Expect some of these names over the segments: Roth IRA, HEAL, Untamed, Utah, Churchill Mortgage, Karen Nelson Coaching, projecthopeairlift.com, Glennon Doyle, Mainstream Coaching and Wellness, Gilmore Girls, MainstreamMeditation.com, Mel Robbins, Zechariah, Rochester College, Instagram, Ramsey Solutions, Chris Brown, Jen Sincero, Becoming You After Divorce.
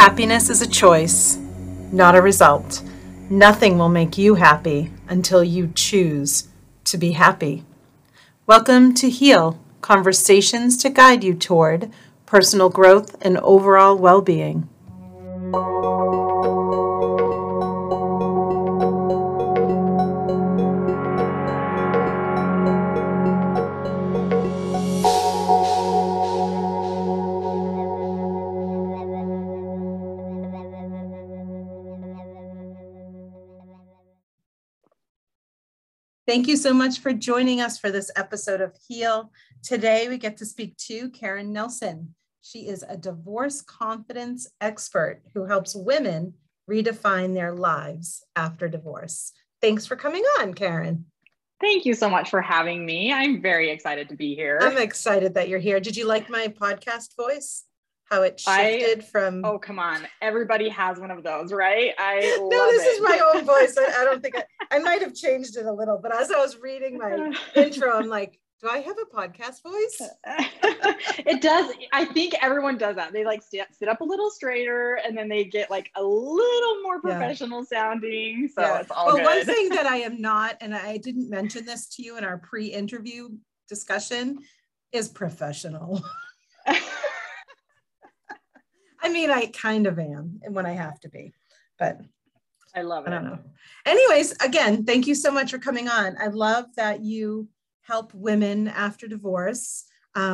Happiness is a choice, not a result. Nothing will make you happy until you choose to be happy. Welcome to HEAL, conversations to guide you toward personal growth and overall well-being. Thank you so much for joining us for this episode of HEAL. Today, we get to speak to Karen Nelson. She is a divorce confidence expert who helps women redefine their lives after divorce. Thanks for coming on, Karen. Thank you so much for having me. I'm very excited to be here. I'm excited that you're here. Did you like my podcast voice? How it shifted from... Oh, come on. Everybody has one of those, right? No, this is my own voice. I don't think I might have changed it a little, but as I was reading my intro, I'm like, do I have a podcast voice? It does. I think everyone does that. They like sit up a little straighter and then they get like a little more professional sounding. So it's all good. One thing that I am not, and I didn't mention this to you in our pre-interview discussion, is professional. I mean, I kind of am when I have to be, but I love it. I don't know. Anyways, again, thank you so much for coming on. I love that you help women after divorce. I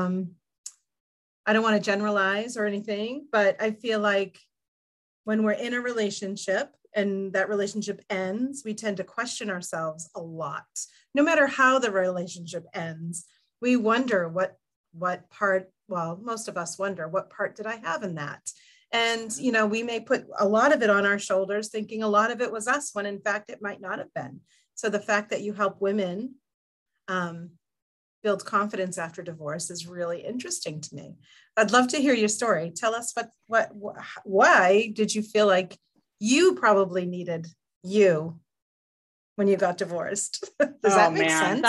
don't want to generalize or anything, but I feel like when we're in a relationship and that relationship ends, we tend to question ourselves a lot. No matter how the relationship ends, we wonder what part, well, most of us wonder, what part did I have in that? And, you know, we may put a lot of it on our shoulders, thinking a lot of it was us, when in fact, it might not have been. So the fact that you help women build confidence after divorce is really interesting to me. I'd love to hear your story. Tell us why did you feel like you probably needed you when you got divorced? Does that make sense?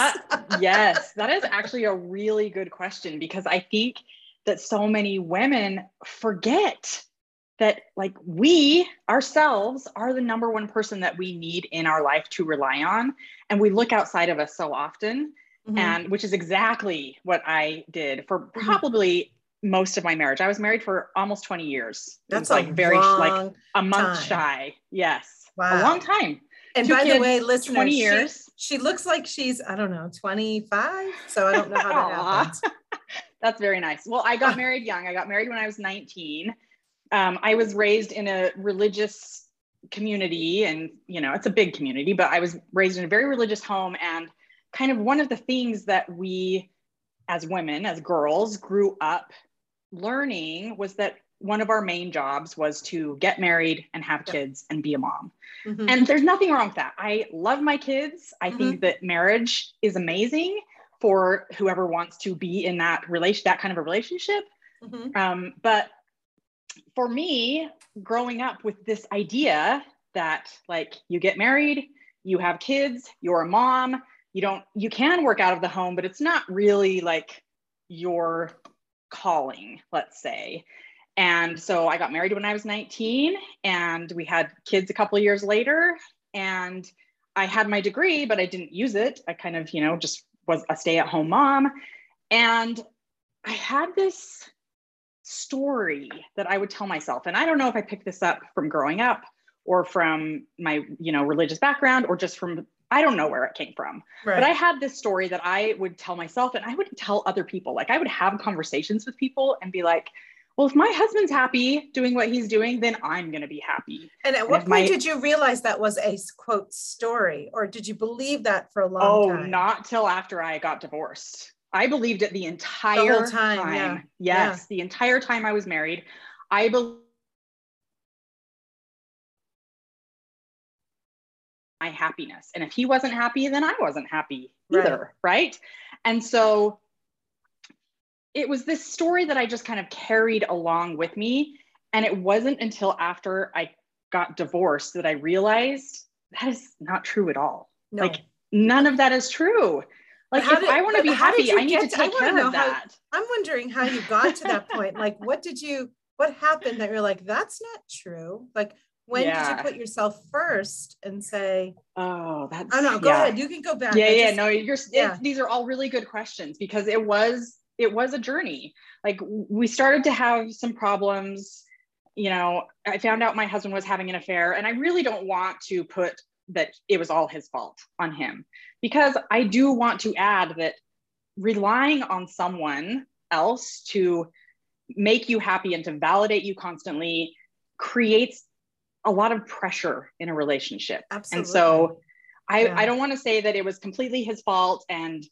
Yes, that is actually a really good question, because I think that so many women forget that like we ourselves are the number one person that we need in our life to rely on. And we look outside of us so often, and which is exactly what I did for probably most of my marriage. I was married for almost 20 years. That's like a month shy. Yes. Wow. A long time. And by the way, listeners, 20 years. She looks like she's, I don't know, 25. So I don't know how that happens. That's very nice. Well, I got married young. I got married when I was 19. I was raised in a religious community, and, you know, it's a big community, but I was raised in a very religious home. And kind of one of the things that we as women, as girls, grew up learning was that one of our main jobs was to get married and have kids and be a mom. And there's nothing wrong with that. I love my kids. I think that marriage is amazing for whoever wants to be in that relation, that kind of a relationship. But for me, growing up with this idea that like you get married, you have kids, you're a mom, you can work out of the home, but it's not really like your calling, let's say. And so I got married when I was 19, and we had kids a couple of years later, and I had my degree, but I didn't use it. I kind of, you know, just was a stay-at-home mom. And I had this story that I would tell myself, and I don't know if I picked this up from growing up or from my, you know, religious background, or just from, I don't know where it came from, but I had this story that I would tell myself, and I would tell other people. Like I would have conversations with people and be like, well, if my husband's happy doing what he's doing, then I'm going to be happy. And at what point did you realize that was a quote story, or did you believe that for a long time? Oh, not till after I got divorced. I believed it the entire time. Yeah. Yes. Yeah. The entire time I was married, I believed my happiness. And if he wasn't happy, then I wasn't happy either. Right. And so it was this story that I just kind of carried along with me. And it wasn't until after I got divorced that I realized that is not true at all. No. Like none of that is true. Like if I want to be happy, I need to take care of that. I'm wondering how you got to that point. Like, what did you, What happened that you're like, that's not true? Like, when did you put yourself first and say, oh, that's, oh no, go ahead. You can go back. These are all really good questions, because it was a journey. Like, we started to have some problems. You know, I found out my husband was having an affair, and I really don't want to put that it was all his fault on him, because I do want to add that relying on someone else to make you happy and to validate you constantly creates a lot of pressure in a relationship. Absolutely. And so I don't want to say that it was completely his fault, and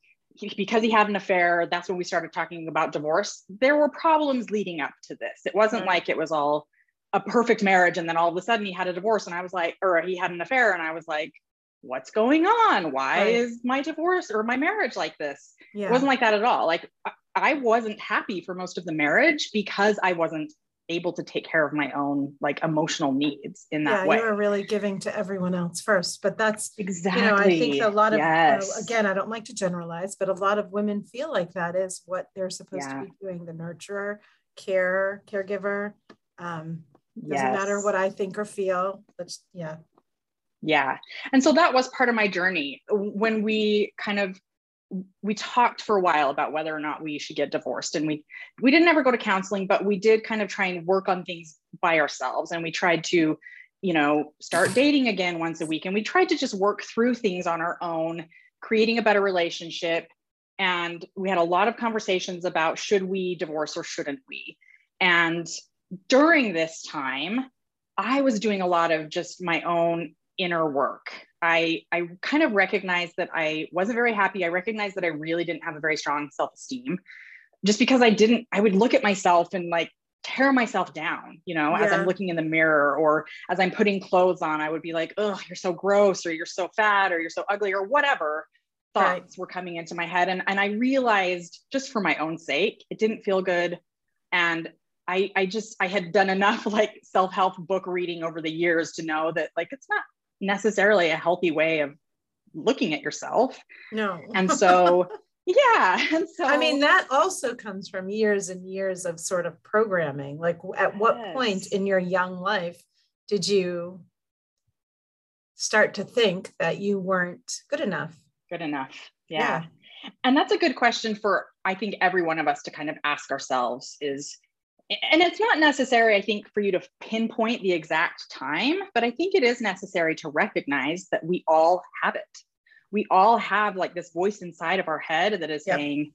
because he had an affair, that's when we started talking about divorce. There were problems leading up to this. It wasn't like it was all a perfect marriage, and then all of a sudden he had a divorce, and I was like, or he had an affair, and I was like, what's going on? Why is my divorce or my marriage like this? It wasn't like that at all. Like, I wasn't happy for most of the marriage because I wasn't able to take care of my own, like, emotional needs in that way. You were really giving to everyone else first, but that's exactly, you know, I think a lot of, again, I don't like to generalize, but a lot of women feel like that is what they're supposed to be doing. The nurturer, caregiver, doesn't matter what I think or feel, but and so that was part of my journey. When we talked for a while about whether or not we should get divorced, and we didn't ever go to counseling, but we did kind of try and work on things by ourselves. And we tried to, you know, start dating again once a week. And we tried to just work through things on our own, creating a better relationship. And we had a lot of conversations about, should we divorce or shouldn't we? And during this time, I was doing a lot of just my own inner work. I kind of recognized that I wasn't very happy. I recognized that I really didn't have a very strong self-esteem, just because I would look at myself and like tear myself down, you know, as I'm looking in the mirror, or as I'm putting clothes on, I would be like, oh, you're so gross, or you're so fat, or you're so ugly, or whatever thoughts were coming into my head. And I realized, just for my own sake, it didn't feel good. And I had done enough like self-help book reading over the years to know that, like, it's not necessarily a healthy way of looking at yourself. No. And so, I mean, that also comes from years and years of sort of programming. Like, at what point in your young life did you start to think that you weren't good enough? Yeah. And that's a good question for, I think, every one of us to kind of ask ourselves is, and it's not necessary, I think, for you to pinpoint the exact time, but I think it is necessary to recognize that we all have it. We all have like this voice inside of our head that is saying,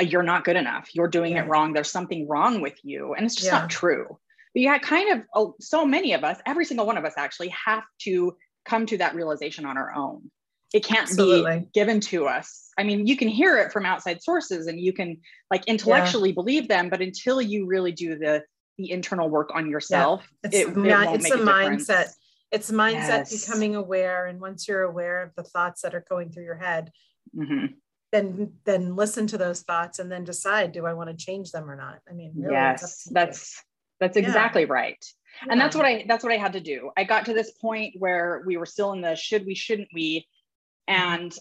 you're not good enough. You're doing it wrong. There's something wrong with you. And it's just not true. But kind of so many of us, every single one of us actually have to come to that realization on our own. It can't be given to us. I mean, you can hear it from outside sources and you can like intellectually believe them, but until you really do the internal work on yourself, it won't make a difference. It's mindset, becoming aware. And once you're aware of the thoughts that are going through your head, then listen to those thoughts and then decide, do I want to change them or not? I mean, really, that's exactly right. And that's what I had to do. I got to this point where we were still in the should we, shouldn't we. And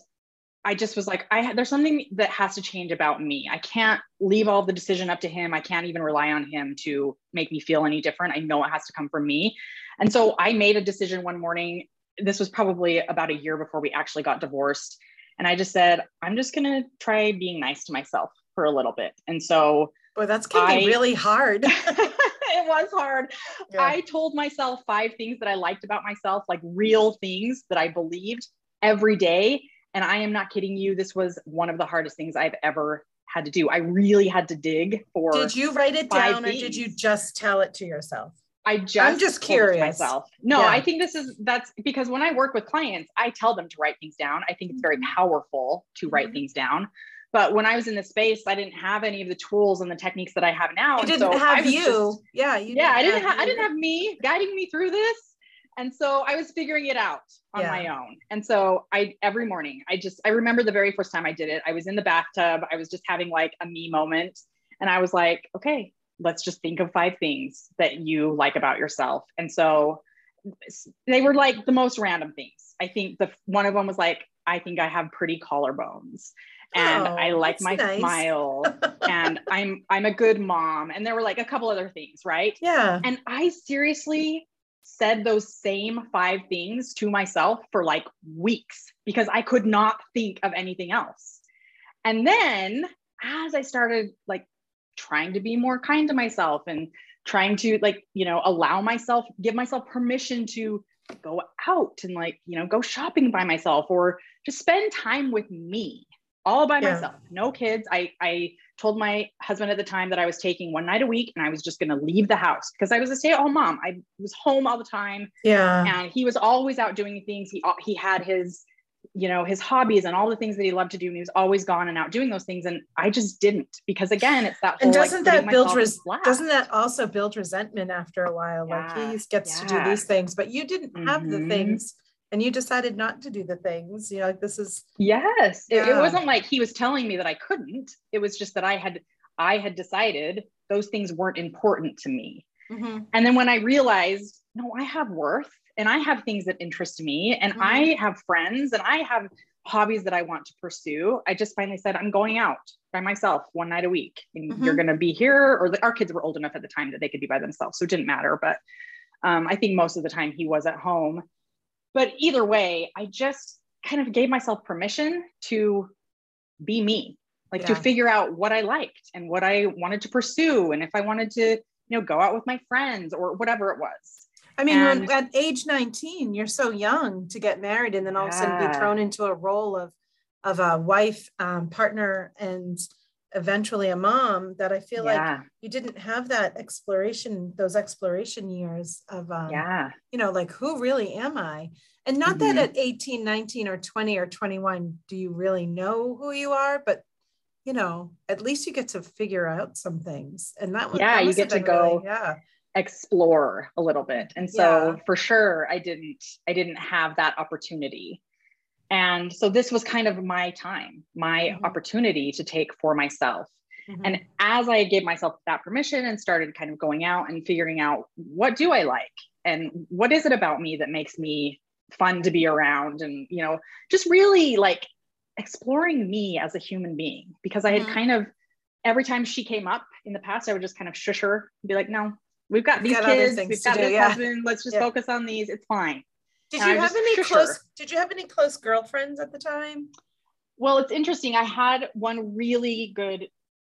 I just was like, there's something that has to change about me. I can't leave all the decision up to him. I can't even rely on him to make me feel any different. I know it has to come from me. And so I made a decision one morning. This was probably about a year before we actually got divorced. And I just said, I'm just going to try being nice to myself for a little bit. And so that's going to be really hard. It was hard. Yeah. I told myself 5 things that I liked about myself, like real things that I believed, every day. And I am not kidding you. This was one of the hardest things I've ever had to do. I really had to dig for. Did you write it down or did you just tell it to yourself? I'm just curious myself. No, I think that's because when I work with clients, I tell them to write things down. I think it's very powerful to write things down. But when I was in the space, I didn't have any of the tools and the techniques that I have now. I didn't have me guiding me through this. And so I was figuring it out on my own. And so every morning, I remember the very first time I did it, I was in the bathtub. I was just having like a me moment. And I was like, okay, let's just think of 5 things that you like about yourself. And so they were like the most random things. I think one of them was like, I think I have pretty collarbones. and I like my smile and I'm a good mom. And there were like a couple other things, right? Yeah. And I seriously said those same 5 things to myself for like weeks because I could not think of anything else. And then as I started like trying to be more kind to myself and trying to like, you know, allow myself, give myself permission to go out and like, you know, go shopping by myself or just spend time with me all by myself, no kids. I told my husband at the time that I was taking one night a week and I was just going to leave the house because I was a stay-at-home mom. I was home all the time. Yeah. And he was always out doing things. He had his, you know, his hobbies and all the things that he loved to do. And he was always gone and out doing those things. And I just didn't, because again, it's that whole, and doesn't that also build resentment after a while? Yeah. Like he gets to do these things, but you didn't have the things and you decided not to do the things, you know, like this is, It wasn't like he was telling me that I couldn't, it was just that I had decided those things weren't important to me. Mm-hmm. And then when I realized, no, I have worth. And I have things that interest me and I have friends and I have hobbies that I want to pursue. I just finally said, I'm going out by myself one night a week and you're going to be here. Or our kids were old enough at the time that they could be by themselves. So it didn't matter. But I think most of the time he was at home, but either way, I just kind of gave myself permission to be me, like to figure out what I liked and what I wanted to pursue. And if I wanted to, you know, go out with my friends or whatever it was. I mean, at age 19, you're so young to get married and then all of a sudden be thrown into a role of a wife, partner, and eventually a mom, that I feel like you didn't have that exploration, those exploration years of, you know, like, who really am I? And not that at 18, 19 or 20 or 21, do you really know who you are? But, you know, at least you get to figure out some things. And that was, you get to go. Yeah. Explore a little bit. And so for sure, I didn't have that opportunity. And so this was kind of my time, my opportunity to take for myself. Mm-hmm. And as I gave myself that permission and started kind of going out and figuring out what do I like and what is it about me that makes me fun to be around, and, you know, just really like exploring me as a human being, because I had kind of, every time she came up in the past, I would just kind of shush her and be like, no, We've got these kids. We've got this husband. Let's just focus on these. It's fine. Did you have any close girlfriends at the time? Well, it's interesting. I had one really good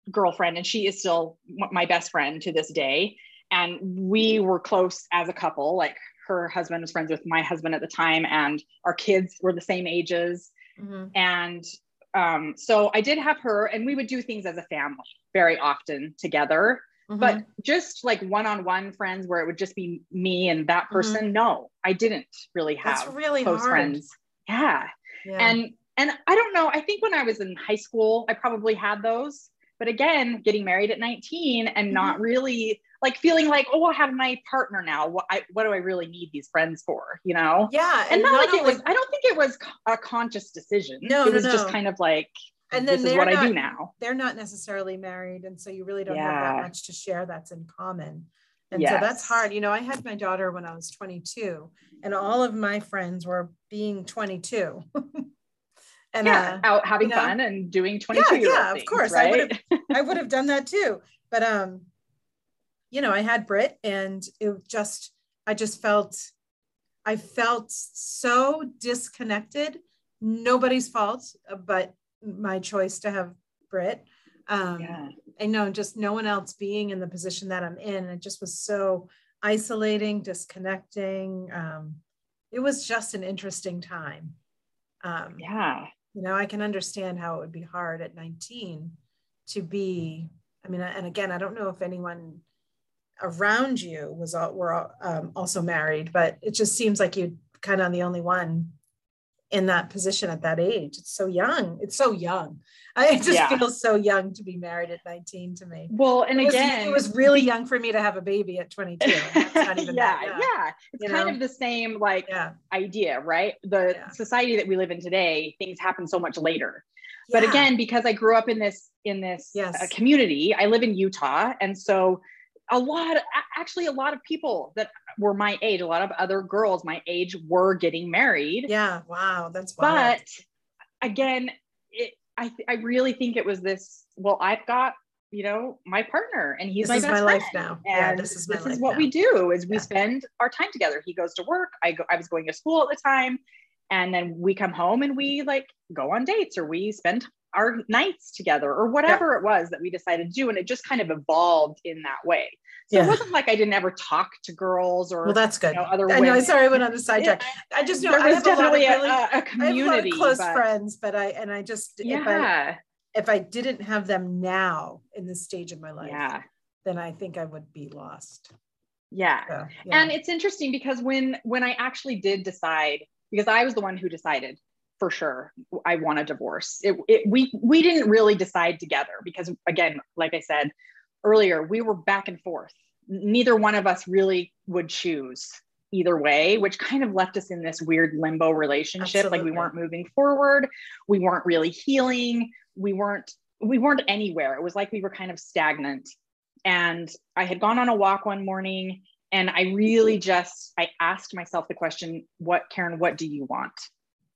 girlfriend, and she is still my best friend to this day. And we were close as a couple. Like her husband was friends with my husband at the time, and our kids were the same ages. Mm-hmm. And so I did have her, and we would do things as a family very often together. But just like one-on-one friends where it would just be me and that person. No, I didn't really have close friends. Yeah. And I don't know, I think when I was in high school, I probably had those, but again, getting married at 19 and not really like feeling like, oh, I have my partner now. What do I really need these friends for? You know? Yeah. And I don't think it was a conscious decision. No, it was just kind of like, and then this is what I do now. They're not necessarily married. And so you really don't have that much to share that's in common. And so that's hard. You know, I had my daughter when I was 22 and all of my friends were being 22 and out having fun and doing 22 year old things, of course, right? I would have done that too. But, you know, I had Brit and it just, I felt so disconnected, nobody's fault, but my choice to have Brit. I know just no one else being in the position that I'm in. It just was so isolating, disconnecting. It was just an interesting time. You know, I can understand how it would be hard at 19 to be, I mean, and again, I don't know if anyone around you were also married, but it just seems like you kind of the only one in that position at that age. It's so young. I just feel so young to be married at 19 to me. Well, and it was really young for me to have a baby at 22. That's not even It's kind of the same like idea, right? The society that we live in today, things happen so much later. But again, because I grew up in this community, I live in Utah. And so a lot of people that were my age, a lot of other girls my age were getting married. Yeah. Wow. That's wild. But again, I really think it was this, well, I've got, you know, my partner and he's my best friend. This is my life now. Yeah, this is what we do is we spend our time together. He goes to work. I was going to school at the time. And then we come home and we like go on dates or we spend our nights together or whatever it was that we decided to do. And it just kind of evolved in that way. So it wasn't like I didn't ever talk to girls or that's good. You know, other women. I know, sorry I went on the sidetrack. I just know I have definitely a community. I have a lot of close friends, but I just, if I didn't have them now in this stage of my life, then I think I would be lost. Yeah. So, yeah. And it's interesting because when I actually did decide, because I was the one who decided for sure I want a divorce. We didn't really decide together because again, like I said earlier, we were back and forth. Neither one of us really would choose either way, which kind of left us in this weird limbo relationship. Absolutely. Like we weren't moving forward. We weren't really healing. We weren't anywhere. It was like we were kind of stagnant. And I had gone on a walk one morning and I really just, I asked myself the question, Karen, what do you want?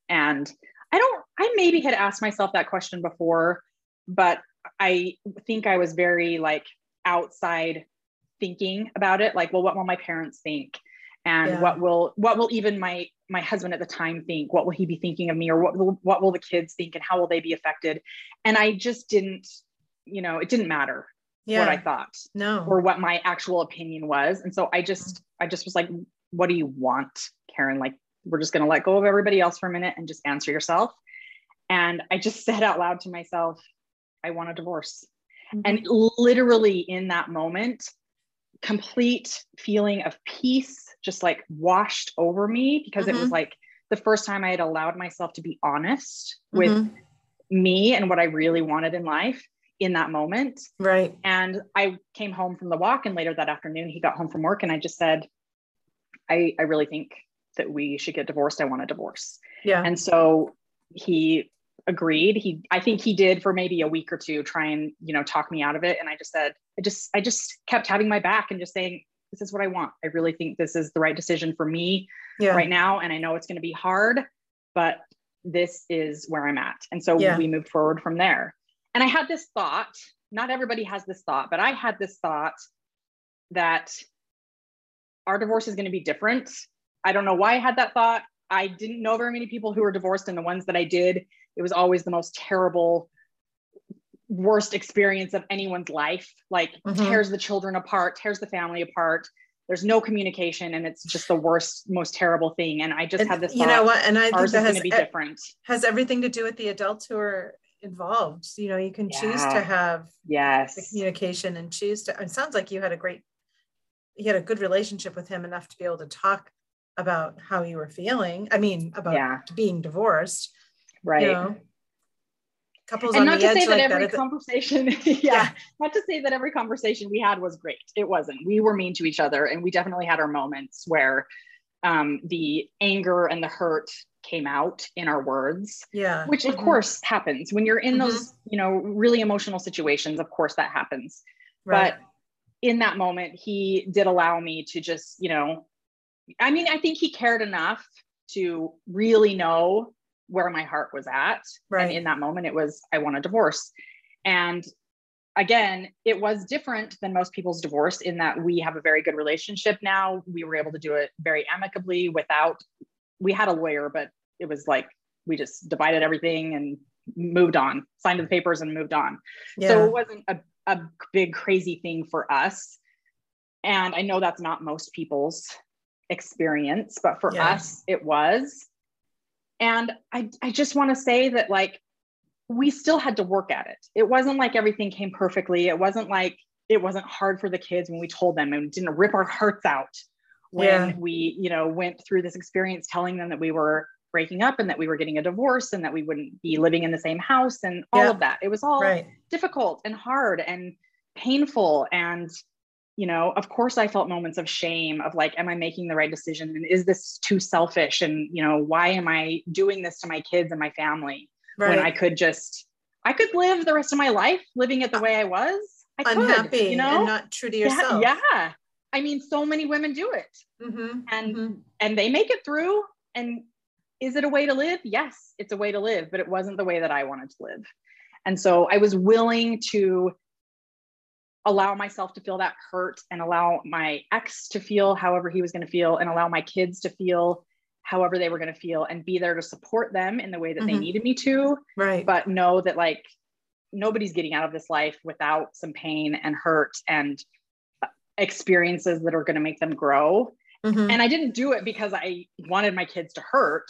And I maybe had asked myself that question before, but I think I was very like outside thinking about it. Like, well, what will my parents think? And what will even my husband at the time think? What will he be thinking of me? Or what will the kids think and how will they be affected? And I just didn't, you know, it didn't matter what I thought or what my actual opinion was. And so I just was like, what do you want, Karen? Like, we're just going to let go of everybody else for a minute and just answer yourself. And I just said out loud to myself, I want a divorce. Mm-hmm. And literally in that moment, complete feeling of peace just like washed over me because it was like the first time I had allowed myself to be honest with me and what I really wanted in life in that moment. Right. And I came home from the walk and later that afternoon, he got home from work and I just said, I really think that we should get divorced. I want a divorce. Yeah. And so he agreed. I think he did for maybe a week or two, try and, you know, talk me out of it. And I just said, I just kept having my back and just saying, this is what I want. I really think this is the right decision for me right now. And I know it's going to be hard, but this is where I'm at. And so we moved forward from there. And I had this thought, not everybody has this thought, but I had this thought that our divorce is going to be different. I don't know why I had that thought. I didn't know very many people who were divorced, and the ones that I did, it was always the most terrible, worst experience of anyone's life. Like tears the children apart, tears the family apart. There's no communication, and it's just the worst, most terrible thing. And I just had this thought, you know what? And I think that has, be different. Has everything to do with the adults who are involved. You know, you can choose to have the communication and choose to. It sounds like you had a good relationship with him enough to be able to talk about how you were feeling. I mean, about being divorced. Right. You know, couples on the edge like that. And not to say that every conversation, not to say that every conversation we had was great. It wasn't. We were mean to each other, and we definitely had our moments where the anger and the hurt came out in our words. Yeah. Which of course happens when you're in those, you know, really emotional situations. Of course that happens. Right. But in that moment, he did allow me to just, you know, I mean, I think he cared enough to really know where my heart was at. Right. And in that moment, it was, I want a divorce. And again, it was different than most people's divorce in that we have a very good relationship now. We were able to do it very amicably we had a lawyer, but it was like, we just divided everything and moved on, signed the papers and moved on. Yeah. So it wasn't a big, crazy thing for us. And I know that's not most people's experience, but for us, it was. And I just want to say that like, we still had to work at it. It wasn't like everything came perfectly. It wasn't like, it wasn't hard for the kids when we told them, and didn't rip our hearts out when we, you know, went through this experience telling them that we were breaking up and that we were getting a divorce and that we wouldn't be living in the same house and all of that. It was all difficult and hard and painful. And, you know, of course I felt moments of shame of like, am I making the right decision? And is this too selfish? And, you know, why am I doing this to my kids and my family when I could live the rest of my life living it the way I was. Unhappy, you know, and not true to yourself. Yeah. I mean, so many women do it and they make it through. And is it a way to live? Yes, it's a way to live, but it wasn't the way that I wanted to live. And so I was willing to allow myself to feel that hurt and allow my ex to feel however he was going to feel and allow my kids to feel however they were going to feel and be there to support them in the way that they needed me to. Right. But know that like nobody's getting out of this life without some pain and hurt and experiences that are going to make them grow. And I didn't do it because I wanted my kids to hurt.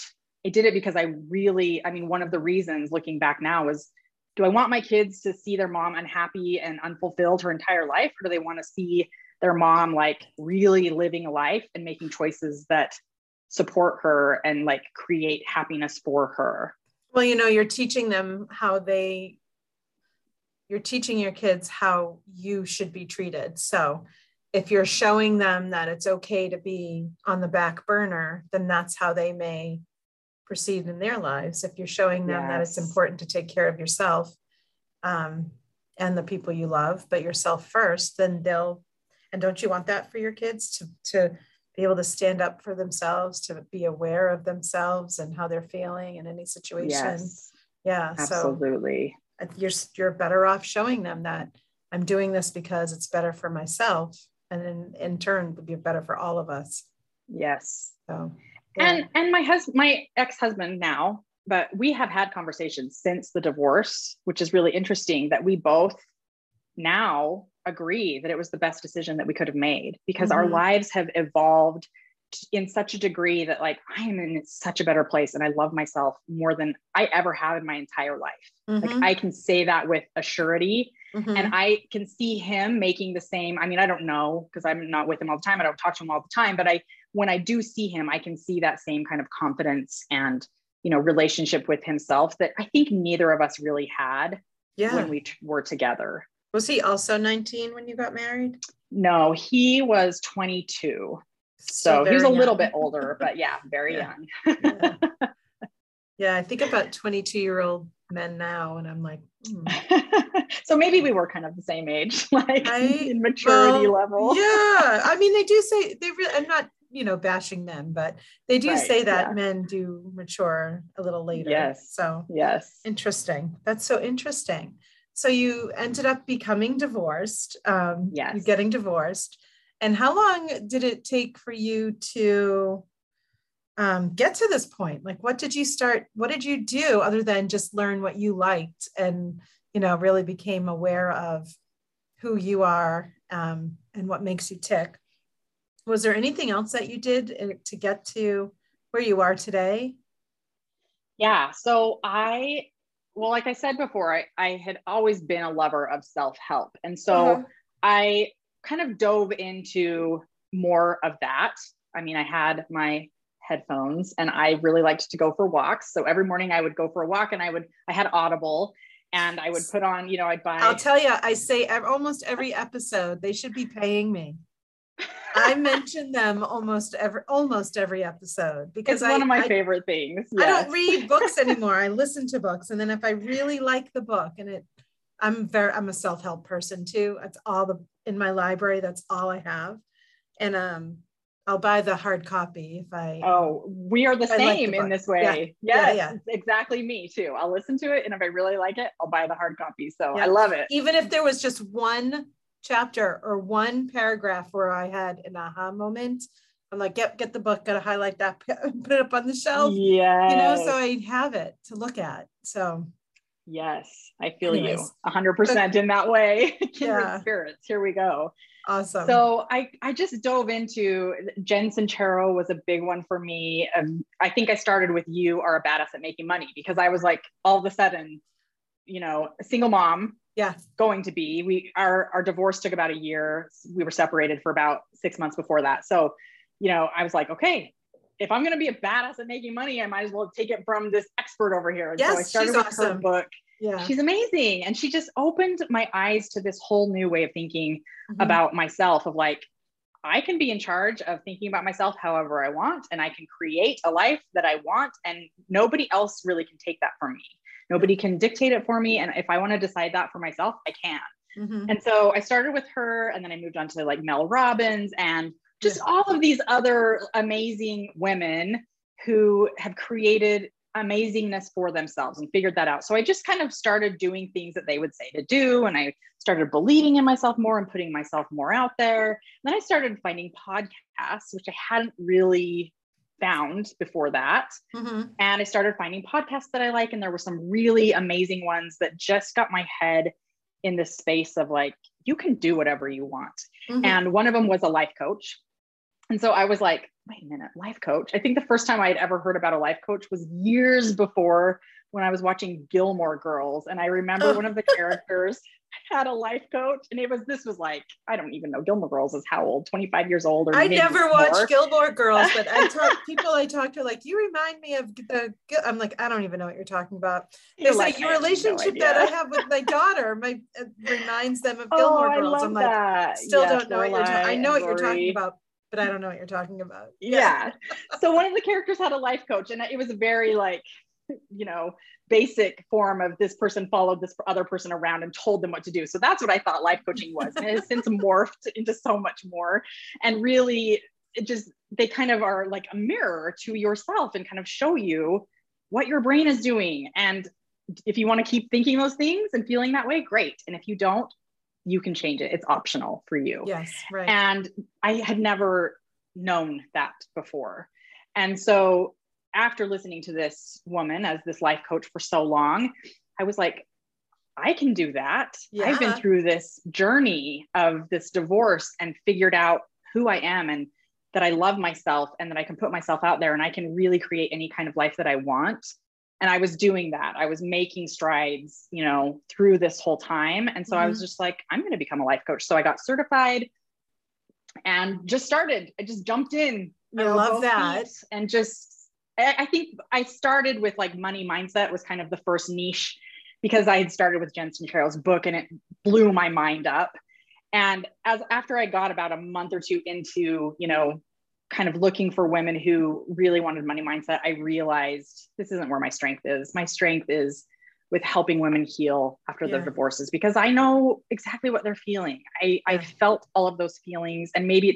I did it because I really, I mean, one of the reasons looking back now is, do I want my kids to see their mom unhappy and unfulfilled her entire life? Or do they want to see their mom like really living a life and making choices that support her and like create happiness for her? Well, you know, you're teaching them how they, you're teaching your kids how you should be treated. So if you're showing them that it's okay to be on the back burner, then that's how they may proceed in their lives. If you're showing them that it's important to take care of yourself and the people you love, but yourself first, then they'll, and don't you want that for your kids to be able to stand up for themselves, to be aware of themselves and how they're feeling in any situation? Yes. Yeah. Absolutely. So you're better off showing them that I'm doing this because it's better for myself. And then in turn would be better for all of us. Yes. So yeah. And my ex-husband now, but we have had conversations since the divorce, which is really interesting that we both now agree that it was the best decision that we could have made because our lives have evolved in such a degree that like, I am in such a better place and I love myself more than I ever have in my entire life. Like I can say that with a surety and I can see him making the same. I mean, I don't know, because I'm not with him all the time. I don't talk to him all the time, but when I do see him, I can see that same kind of confidence and, you know, relationship with himself that I think neither of us really had when we were together. Was he also 19 when you got married? No, he was 22. So he was a little bit older, but very young. I think about 22-year-old men now, and I'm like, So maybe we were kind of the same age, like in maturity level. Yeah, I mean, they do say they really. I'm not, you know, bashing them, but they do say that men do mature a little later. Yes. So interesting. That's so interesting. So you ended up becoming divorced. Yes. Getting divorced. And how long did it take for you to get to this point? Like, what did you start? What did you do other than just learn what you liked and, you know, really became aware of who you are and what makes you tick? Was there anything else that you did to get to where you are today? Yeah. So well, like I said before, I had always been a lover of self-help. And so I kind of dove into more of that. I mean, I had my headphones and I really liked to go for walks. So every morning I would go for a walk and I had Audible and I would put on, you know, I'll tell you, I say almost every episode, they should be paying me. I mention them almost every episode because it's one of my favorite things. Yes. I don't read books anymore. I listen to books. And then if I really like the book and I'm a self-help person too. That's all in my library. That's all I have. And, I'll buy the hard copy if I. Oh, we are the same in this way. Yeah. Yes, exactly. Me too. I'll listen to it. And if I really like it, I'll buy the hard copy. So I love it. Even if there was just one chapter or one paragraph where I had an aha moment, I'm like, yep, get the book, gotta highlight that, put it up on the shelf. Yeah. You know, so I have it to look at. So. Yes, I feel you 100% in that way. Kindred spirits. Here we go. Awesome. So I just dove into Jen Sincero was a big one for me. I think I started with You Are a Badass at Making Money because I was like, all of a sudden, you know, a single mom. Yeah. Going to be, our divorce took about a year. We were separated for about 6 months before that. So, you know, I was like, okay, if I'm going to be a badass at making money, I might as well take it from this expert over here. And so I started with her book. Yeah. She's amazing. And she just opened my eyes to this whole new way of thinking about myself of like, I can be in charge of thinking about myself however I want, and I can create a life that I want. And nobody else really can take that from me. Nobody can dictate it for me. And if I want to decide that for myself, I can. And so I started with her, and then I moved on to like Mel Robbins and just all of these other amazing women who have created amazingness for themselves and figured that out. So I just kind of started doing things that they would say to do. And I started believing in myself more and putting myself more out there. And then I started finding podcasts, which I hadn't really found before that. Mm-hmm. And I started finding podcasts that I like. And there were some really amazing ones that just got my head in this space of like, you can do whatever you want. Mm-hmm. And one of them was a life coach. And so I was like, wait a minute, life coach. I think the first time I had ever heard about a life coach was years before when I was watching Gilmore Girls. And I remember one of the characters had a life coach, and this was like, I don't even know, Gilmore Girls is how old, 25 years old? Or I never watched Gilmore Girls, but people I talk to are like, you remind me of the, I'm like, I don't even know what you're talking about. They say like, your relationship that I have with my daughter reminds them of Gilmore Girls. I'm like, don't know what you're talking about. I know what you're talking about, but I don't know what you're talking about. Yeah. So one of the characters had a life coach, and it was a very like, you know, basic form of this person followed this other person around and told them what to do. So that's what I thought life coaching was. And it has since morphed into so much more. And really it just, they kind of are like a mirror to yourself and kind of show you what your brain is doing. And if you want to keep thinking those things and feeling that way, great. And if you don't, you can change it. It's optional for you. Yes, right. And I had never known that before. And so after listening to this woman as this life coach for so long, I was like, I can do that. Yeah. I've been through this journey of this divorce and figured out who I am and that I love myself and that I can put myself out there and I can really create any kind of life that I want. And I was doing that. I was making strides, you know, through this whole time. And so I was just like, I'm going to become a life coach. So I got certified and just started. I just jumped in. I love that. And just, I think I started with like money mindset was kind of the first niche because I had started with Jen Sincero's book and it blew my mind up. And after I got about a month or two into, you know, kind of looking for women who really wanted money mindset, I realized this isn't where my strength is. My strength is with helping women heal after their divorces, because I know exactly what they're feeling. I felt all of those feelings, and maybe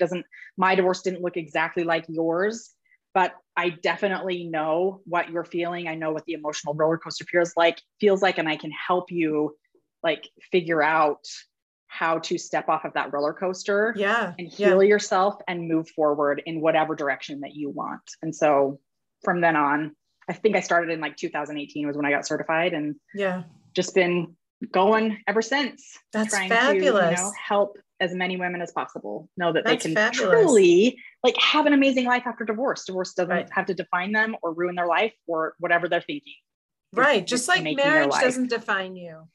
my divorce didn't look exactly like yours, but I definitely know what you're feeling. I know what the emotional roller coaster feels like, and I can help you like figure out how to step off of that roller coaster and heal yourself and move forward in whatever direction that you want. And so from then on, I think I started in like 2018 was when I got certified, and just been going ever since. That's fabulous. To, you know, help as many women as possible know that they can truly like have an amazing life after divorce. Divorce doesn't have to define them or ruin their life or whatever they're thinking. Right. Just like marriage doesn't define you.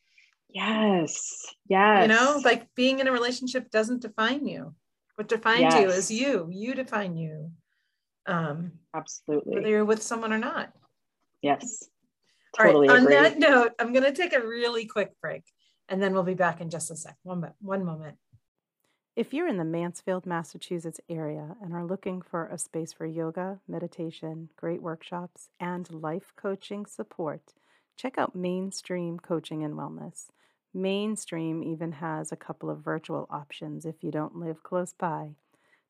Yes. Yes. You know, like being in a relationship doesn't define you. What defines you is you. You define you. Absolutely. Whether you're with someone or not. Yes. Totally. All right. Agree. On that note, I'm going to take a really quick break, and then we'll be back in just a sec. One moment. If you're in the Mansfield, Massachusetts area and are looking for a space for yoga, meditation, great workshops, and life coaching support, check out Mainstream Coaching and Wellness. Mainstream even has a couple of virtual options if you don't live close by.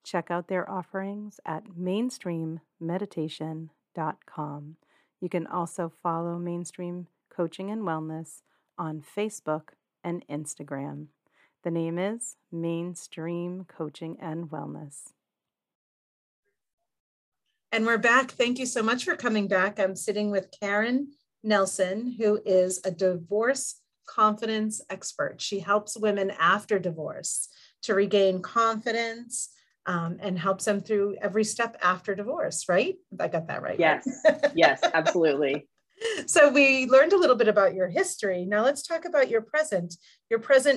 Check out their offerings at MainstreamMeditation.com. You can also follow Mainstream Coaching and Wellness on Facebook and Instagram. The name is Mainstream Coaching and Wellness. And we're back. Thank you so much for coming back. I'm sitting with Karen Nelson, who is a divorce confidence expert. She helps women after divorce to regain confidence and helps them through every step after divorce, right? I got that right. Yes, right? Yes, absolutely. So we learned a little bit about your history. Now let's talk about your present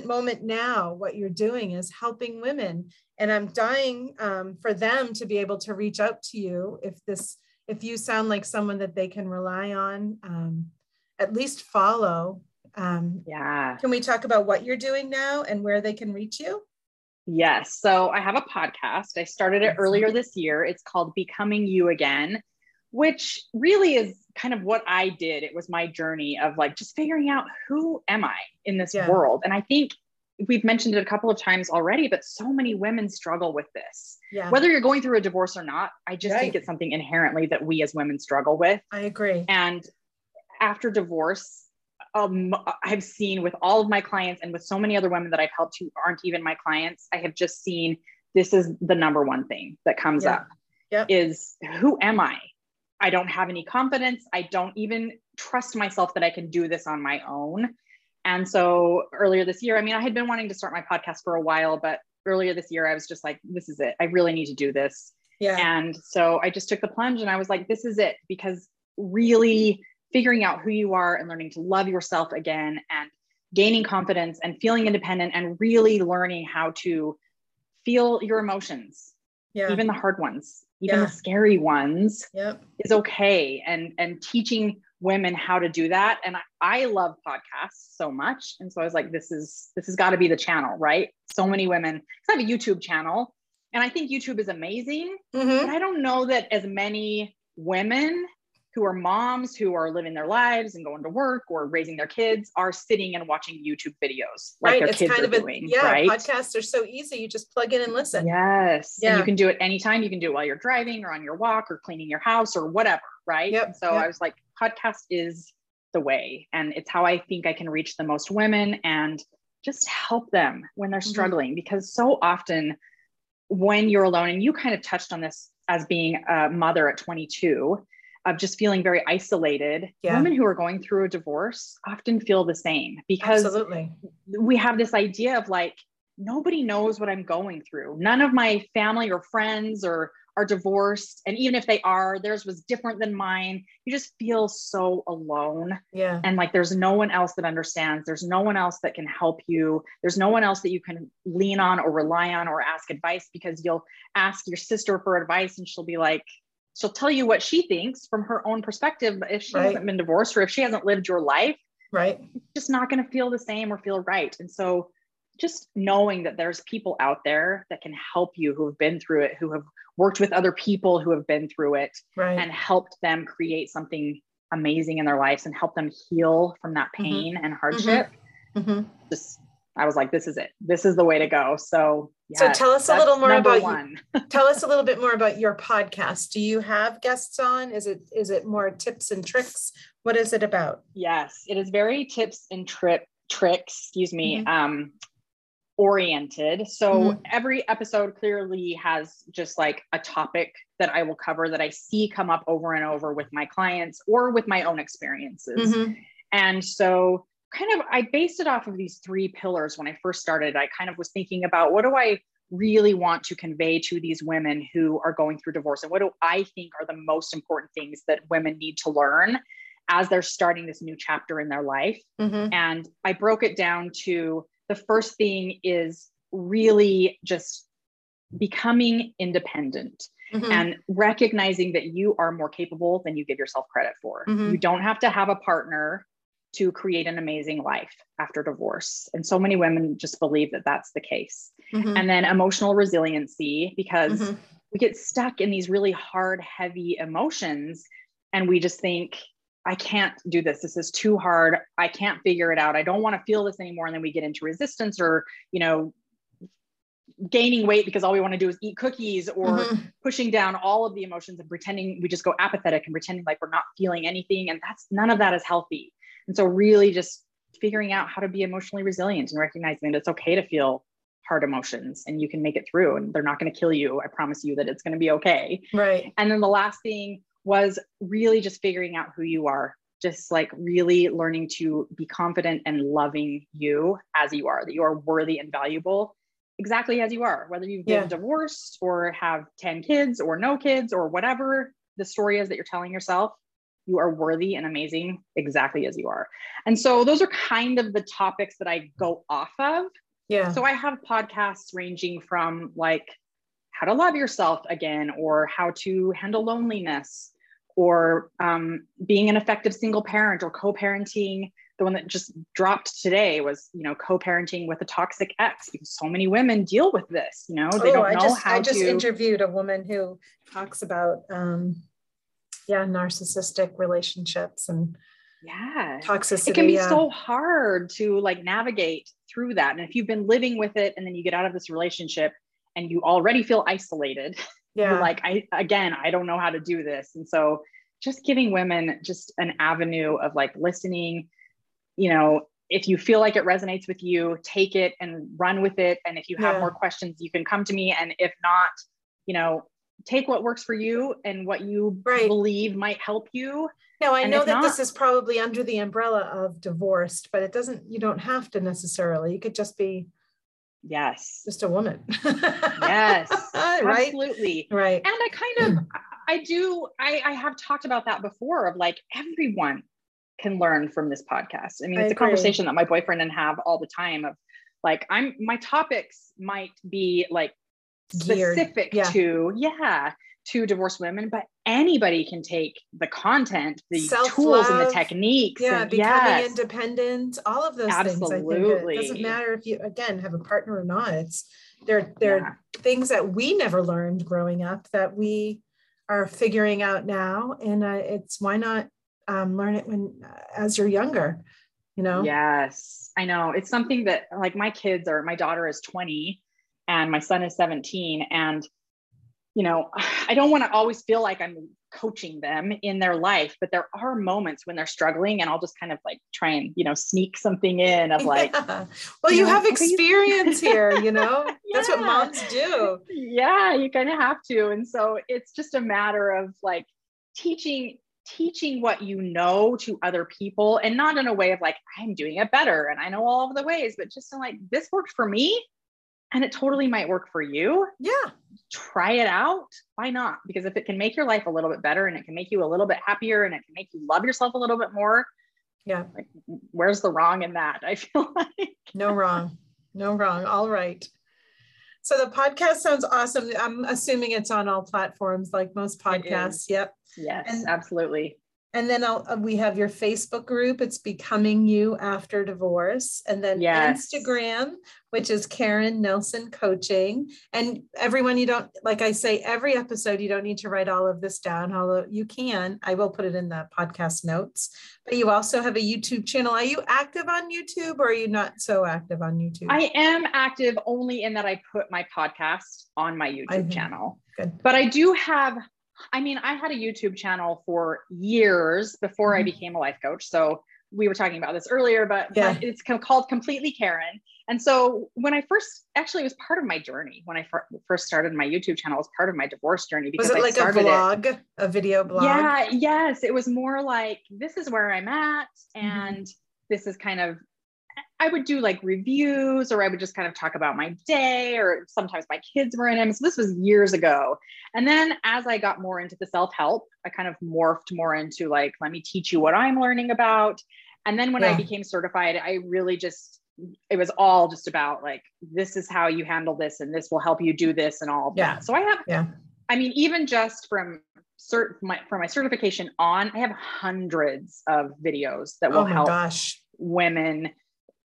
moment now. What you're doing is helping women, and I'm dying for them to be able to reach out to you if you sound like someone that they can rely on, at least follow. Can we talk about what you're doing now and where they can reach you? Yes. So I have a podcast. I started it earlier this year. It's called Becoming You Again, which really is kind of what I did. It was my journey of like just figuring out who am I in this world. And I think we've mentioned it a couple of times already, but so many women struggle with this. Yeah. Whether you're going through a divorce or not, I just think it's something inherently that we as women struggle with. I agree. And after divorce, I've seen with all of my clients and with so many other women that I've helped who aren't even my clients, I have just seen this is the number one thing that comes up is, who am I? I don't have any confidence. I don't even trust myself that I can do this on my own. And so earlier this year, I mean, I had been wanting to start my podcast for a while, but earlier this year, I was just like, this is it. I really need to do this. Yeah. And so I just took the plunge and I was like, this is it, because really figuring out who you are and learning to love yourself again and gaining confidence and feeling independent and really learning how to feel your emotions, even the hard ones, even the scary ones is okay. And teaching women how to do that. And I love podcasts so much. And so I was like, this has got to be the channel, right? So many women, I have a YouTube channel and I think YouTube is amazing, but I don't know that as many women who are moms, who are living their lives and going to work or raising their kids, are sitting and watching YouTube videos like their kids kind of are doing. Right? Podcasts are so easy. You just plug in and listen. Yes. Yeah. And you can do it anytime. You can do it while you're driving or on your walk or cleaning your house or whatever. Right. Yep. So I was like, podcast is the way, and it's how I think I can reach the most women and just help them when they're struggling, because so often when you're alone, and you kind of touched on this as being a mother at 22, of just feeling very isolated. Yeah. Women who are going through a divorce often feel the same, because we have this idea of like, nobody knows what I'm going through. None of my family or friends are divorced. And even if they are, theirs was different than mine. You just feel so alone. Yeah. And like, there's no one else that understands. There's no one else that can help you. There's no one else that you can lean on or rely on or ask advice, because you'll ask your sister for advice and she'll be like, she'll tell you what she thinks from her own perspective. If she hasn't been divorced or if she hasn't lived your life, it's just not going to feel the same or feel right. And so just knowing that there's people out there that can help you, who have been through it, who have worked with other people who have been through it and helped them create something amazing in their lives and help them heal from that pain and hardship. Just, I was like, this is it. This is the way to go. So, so tell us a little more about tell us a little bit more about your podcast. Do you have guests on? Is it more tips and tricks? What is it about? Yes, it is very tips and tricks, excuse me, oriented. So every episode clearly has just like a topic that I will cover that I see come up over and over with my clients or with my own experiences. And so kind of, I based it off of these three pillars. When I first started, I kind of was thinking about, what do I really want to convey to these women who are going through divorce? And what do I think are the most important things that women need to learn as they're starting this new chapter in their life? And I broke it down to, the first thing is really just becoming independent and recognizing that you are more capable than you give yourself credit for. You don't have to have a partner to create an amazing life after divorce. And so many women just believe that that's the case. And then emotional resiliency, because we get stuck in these really hard, heavy emotions. And we just think, I can't do this. This is too hard. I can't figure it out. I don't want to feel this anymore. And then we get into resistance or, you know, gaining weight because all we want to do is eat cookies, or pushing down all of the emotions and pretending, we just go apathetic and pretending like we're not feeling anything. And that's, none of that is healthy. And so really just figuring out how to be emotionally resilient and recognizing that it's okay to feel hard emotions and you can make it through and they're not going to kill you. I promise you that it's going to be okay. Right. And then the last thing was really just figuring out who you are, just like really learning to be confident and loving you as you are, that you are worthy and valuable exactly as you are, whether you've been divorced or have 10 kids or no kids or whatever the story is that you're telling yourself. You are worthy and amazing exactly as you are. And so those are kind of the topics that I go off of. Yeah. So I have podcasts ranging from like how to love yourself again, or how to handle loneliness, or being an effective single parent, or co-parenting. The one that just dropped today was, you know, co-parenting with a toxic ex, because so many women deal with this, you know, they don't know how to. I just interviewed a woman who talks about narcissistic relationships and yeah, toxicity. It can be so hard to like navigate through that. And if you've been living with it and then you get out of this relationship and you already feel isolated, yeah, you're like, I don't know how to do this. And so just giving women just an avenue of like listening, you know, if you feel like it resonates with you, take it and run with it. And if you have more questions, you can come to me. And if not, you know, take what works for you and what you believe might help you. Now, I know that this is probably under the umbrella of divorced, but it doesn't, you don't have to necessarily, you could just be just a woman. Yes. Right? Absolutely. Right. And I kind of, I have talked about that before, of like, everyone can learn from this podcast. I mean, it's a conversation that my boyfriend and have all the time of like, my topics might be like specific to divorced women, but anybody can take the content, the tools and the techniques. Yeah, and becoming independent, all of those things. I think it doesn't matter if you, again, have a partner or not. It's there are things that we never learned growing up that we are figuring out now. And it's, why not learn it when, as you're younger, you know? Yes, I know. It's something that like my daughter is 20 and my son is 17. And, you know, I don't want to always feel like I'm coaching them in their life, but there are moments when they're struggling and I'll just kind of like try and, you know, sneak something in of like, well, you have experience here, you know, that's what moms do. Yeah. You kind of have to. And so it's just a matter of like teaching what you know to other people, and not in a way of like, I'm doing it better and I know all of the ways, but just in like, this worked for me and it totally might work for you. Yeah. Try it out. Why not? Because if it can make your life a little bit better and it can make you a little bit happier and it can make you love yourself a little bit more. Yeah. Like, where's the wrong in that? I feel like no wrong. All right. So the podcast sounds awesome. I'm assuming it's on all platforms, like most podcasts. Yep. Yes, absolutely. And then we have your Facebook group. It's Becoming You After Divorce. And then Instagram, which is Karen Nelson Coaching. And everyone, you don't, like I say, every episode, you don't need to write all of this down, although you can. I will put it in the podcast notes. But you also have a YouTube channel. Are you active on YouTube, or are you not so active on YouTube? I am active only in that I put my podcast on my YouTube channel. Good. But I do have... I mean, I had a YouTube channel for years before I became a life coach. So we were talking about this earlier, but it's called Completely Karen. And so when I first, actually it was part of my journey. When I first started my YouTube channel, it was part of my divorce journey. Because was it like a video blog? Yeah. Yes. It was more like, this is where I'm at. And this is kind of, I would do like reviews, or I would just kind of talk about my day, or sometimes my kids were in them. So this was years ago. And then as I got more into the self-help, I kind of morphed more into like, let me teach you what I'm learning about. And then when I became certified, I really just, it was all just about like, this is how you handle this, and this will help you do this and all of that. So I have, I mean, even just from my certification on, I have hundreds of videos that will help women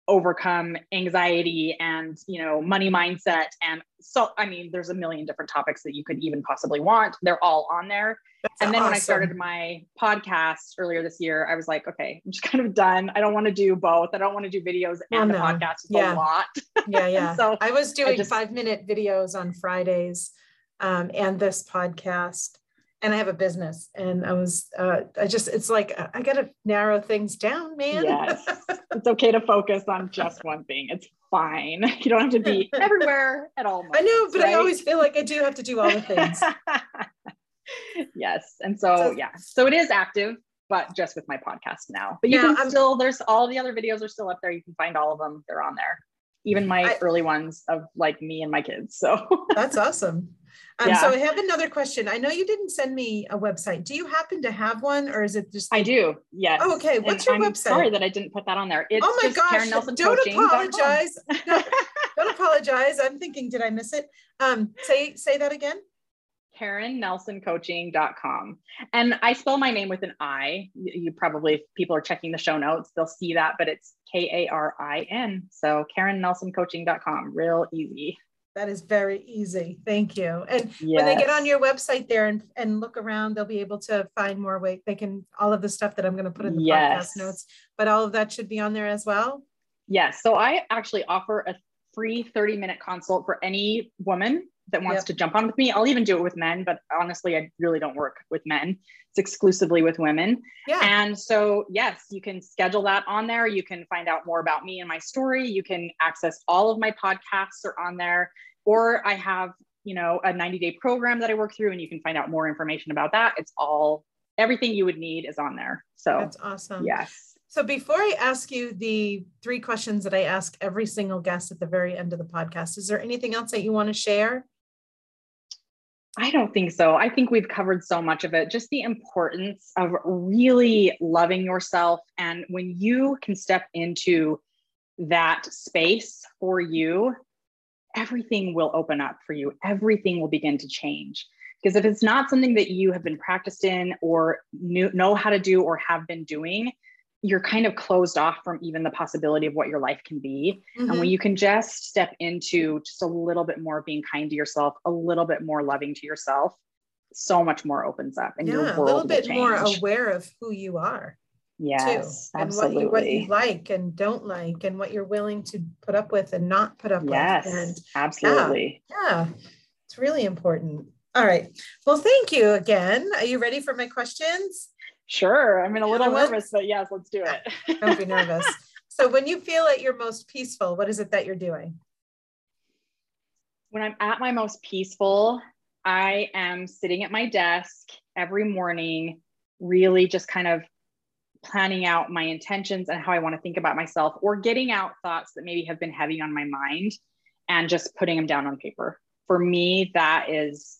overcome anxiety and, you know, money mindset. And so, I mean, there's a million different topics that you could even possibly want. They're all on there. That's and then awesome. When I started my podcast earlier this year, I was like, okay, I'm just kind of done. I don't want to do both. I don't want to do videos and the podcast. It's a lot. Yeah. So I was doing 5-minute videos on Fridays and this podcast. And I have a business, and I was, it's like, I got to narrow things down, man. Yes. It's okay to focus on just one thing. It's fine. You don't have to be everywhere at all moments, I know, but I always feel like I do have to do all the things. Yes. And so it is active, but just with my podcast now, but there's all the other videos are still up there. You can find all of them. They're on there. Even my early ones of like me and my kids. So that's awesome. So I have another question. I know you didn't send me a website. Do you happen to have one, or is it just? I do. Yes. Oh, okay. What's your website? Sorry that I didn't put that on there. It's Karen Nelson Coaching. Don't apologize. No, don't apologize. I'm thinking, did I miss it? Say that again. KarenNelsonCoaching.com. And I spell my name with an I. You probably, if people are checking the show notes, they'll see that, but it's K-A-R-I-N. So KarenNelsonCoaching.com. Real easy. That is very easy. Thank you. And yes, when they get on your website there and look around, they'll be able to find more ways. They can, all of the stuff that I'm going to put in the podcast notes, but all of that should be on there as well. Yes. So I actually offer a free 30-minute consult for any woman that wants to jump on with me. I'll even do it with men, but honestly, I really don't work with men. It's exclusively with women. Yeah. And so, yes, you can schedule that on there. You can find out more about me and my story. You can access all of my podcasts are on there. Or I have, you know, a 90-day program that I work through, and you can find out more information about that. It's all, everything you would need is on there. So that's awesome. Yes. So before I ask you the three questions that I ask every single guest at the very end of the podcast, is there anything else that you want to share? I don't think so. I think we've covered so much of it. Just the importance of really loving yourself. And when you can step into that space for you, everything will open up for you. Everything will begin to change. Because if it's not something that you have been practiced in or know how to do or have been doing, you're kind of closed off from even the possibility of what your life can be. Mm-hmm. And when you can just step into just a little bit more being kind to yourself, a little bit more loving to yourself, so much more opens up, and your world will change. A little bit more aware of who you are. Yes, too, and absolutely. What you like and don't like, and what you're willing to put up with and not put up with. Yes, absolutely. Yeah, it's really important. All right. Well, thank you again. Are you ready for my questions? Sure. I'm a little nervous, but yes, let's do it. Don't be nervous. So when you feel at your most peaceful, what is it that you're doing? When I'm at my most peaceful, I am sitting at my desk every morning, really just kind of planning out my intentions and how I want to think about myself, or getting out thoughts that maybe have been heavy on my mind and just putting them down on paper. For me, that is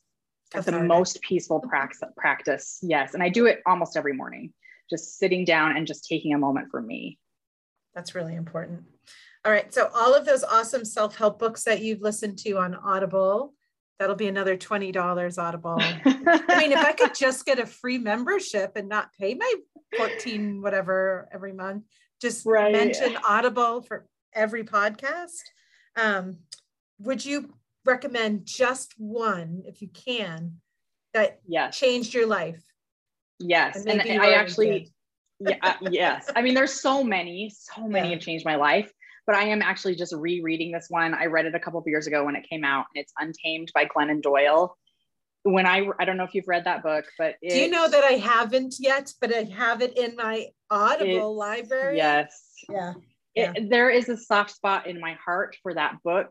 the most peaceful practice. Yes. And I do it almost every morning, just sitting down and just taking a moment for me. That's really important. All right. So all of those awesome self-help books that you've listened to on Audible, that'll be another $20 Audible. I mean, if I could just get a free membership and not pay my 14, whatever, every month, just mention Audible for every podcast. Would you recommend just one, if you can, that changed your life? Yes. And I actually, yes. I mean, there's so many have changed my life, but I am actually just rereading this one. I read it a couple of years ago when it came out, and it's Untamed by Glennon Doyle. When I don't know if you've read that book, but do you know that I haven't yet, but I have it in my Audible library. Yes. Yeah. There is a soft spot in my heart for that book.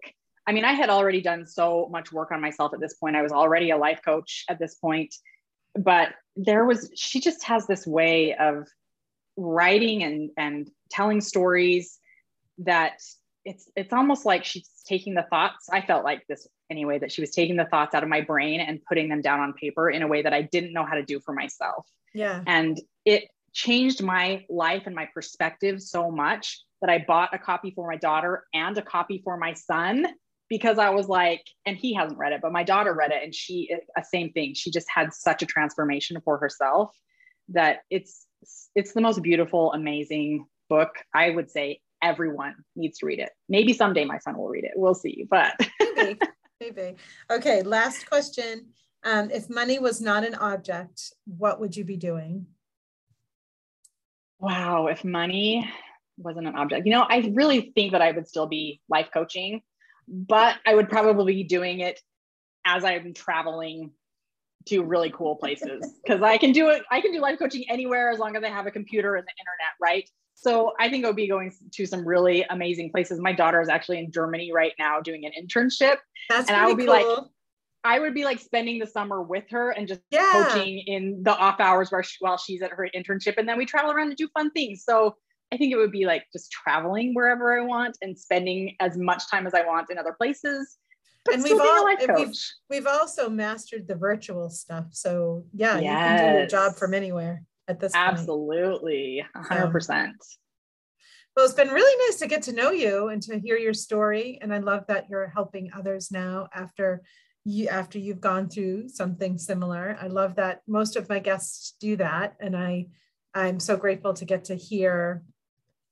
I mean, I had already done so much work on myself at this point. I was already a life coach at this point, but she just has this way of writing and telling stories that it's almost like she's taking the thoughts. I felt like this anyway, that she was taking the thoughts out of my brain and putting them down on paper in a way that I didn't know how to do for myself. Yeah. And it changed my life and my perspective so much that I bought a copy for my daughter and a copy for my son. Because I was like, and he hasn't read it, but my daughter read it, and she, same thing. She just had such a transformation for herself that it's the most beautiful, amazing book. I would say everyone needs to read it. Maybe someday my son will read it. We'll see, but. Maybe. Okay. Last question. If money was not an object, what would you be doing? Wow. If money wasn't an object, I really think that I would still be life coaching. But I would probably be doing it as I'm traveling to really cool places, because I can do it. I can do life coaching anywhere as long as I have a computer and the internet, right? So I think I'll be going to some really amazing places. My daughter is actually in Germany right now doing an internship. That's and I would be cool. I would be like spending the summer with her and just coaching in the off hours while she's at her internship. And then we travel around to do fun things. So I think it would be like just traveling wherever I want and spending as much time as I want in other places. But and we've also mastered the virtual stuff. So you can do your job from anywhere at this point. Absolutely. 100%. Well, it's been really nice to get to know you and to hear your story. And I love that you're helping others now after you've gone through something similar. I love that most of my guests do that. And I'm so grateful to get to hear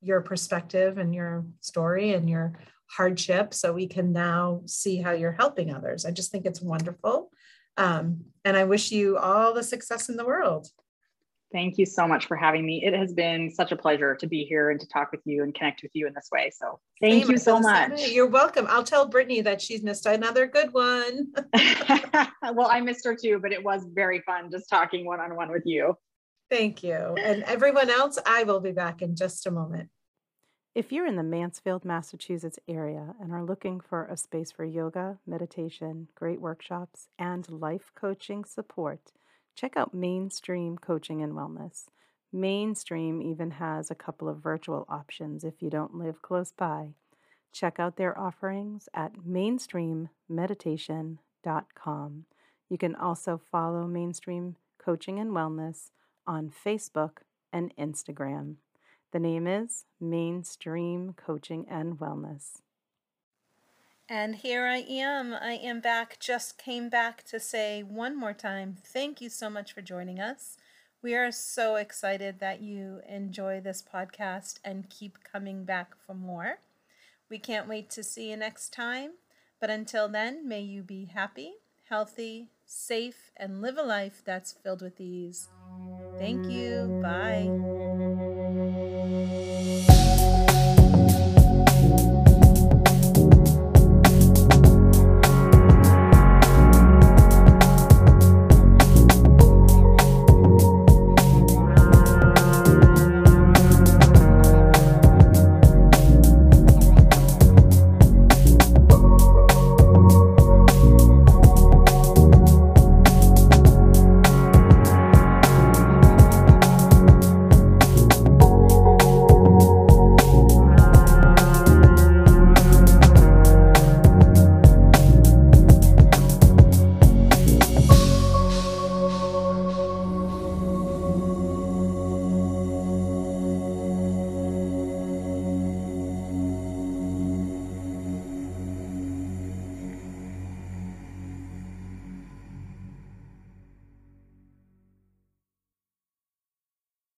your perspective and your story and your hardship so we can now see how you're helping others. I just think it's wonderful. And I wish you all the success in the world. Thank you so much for having me. It has been such a pleasure to be here and to talk with you and connect with you in this way. So thank you so much. You're welcome. I'll tell Brittany that she's missed another good one. Well, I missed her too, but it was very fun just talking one-on-one with you. Thank you. And everyone else, I will be back in just a moment. If you're in the Mansfield, Massachusetts area and are looking for a space for yoga, meditation, great workshops, and life coaching support, check out Mainstream Coaching and Wellness. Mainstream even has a couple of virtual options if you don't live close by. Check out their offerings at MainstreamMeditation.com. You can also follow Mainstream Coaching and Wellness on Facebook and Instagram. The name is Mainstream Coaching and Wellness. And here I am. I am back. Just came back to say one more time, thank you so much for joining us. We are so excited that you enjoy this podcast and keep coming back for more. We can't wait to see you next time. But until then, may you be happy, healthy, safe, and live a life that's filled with ease. Thank you. Bye.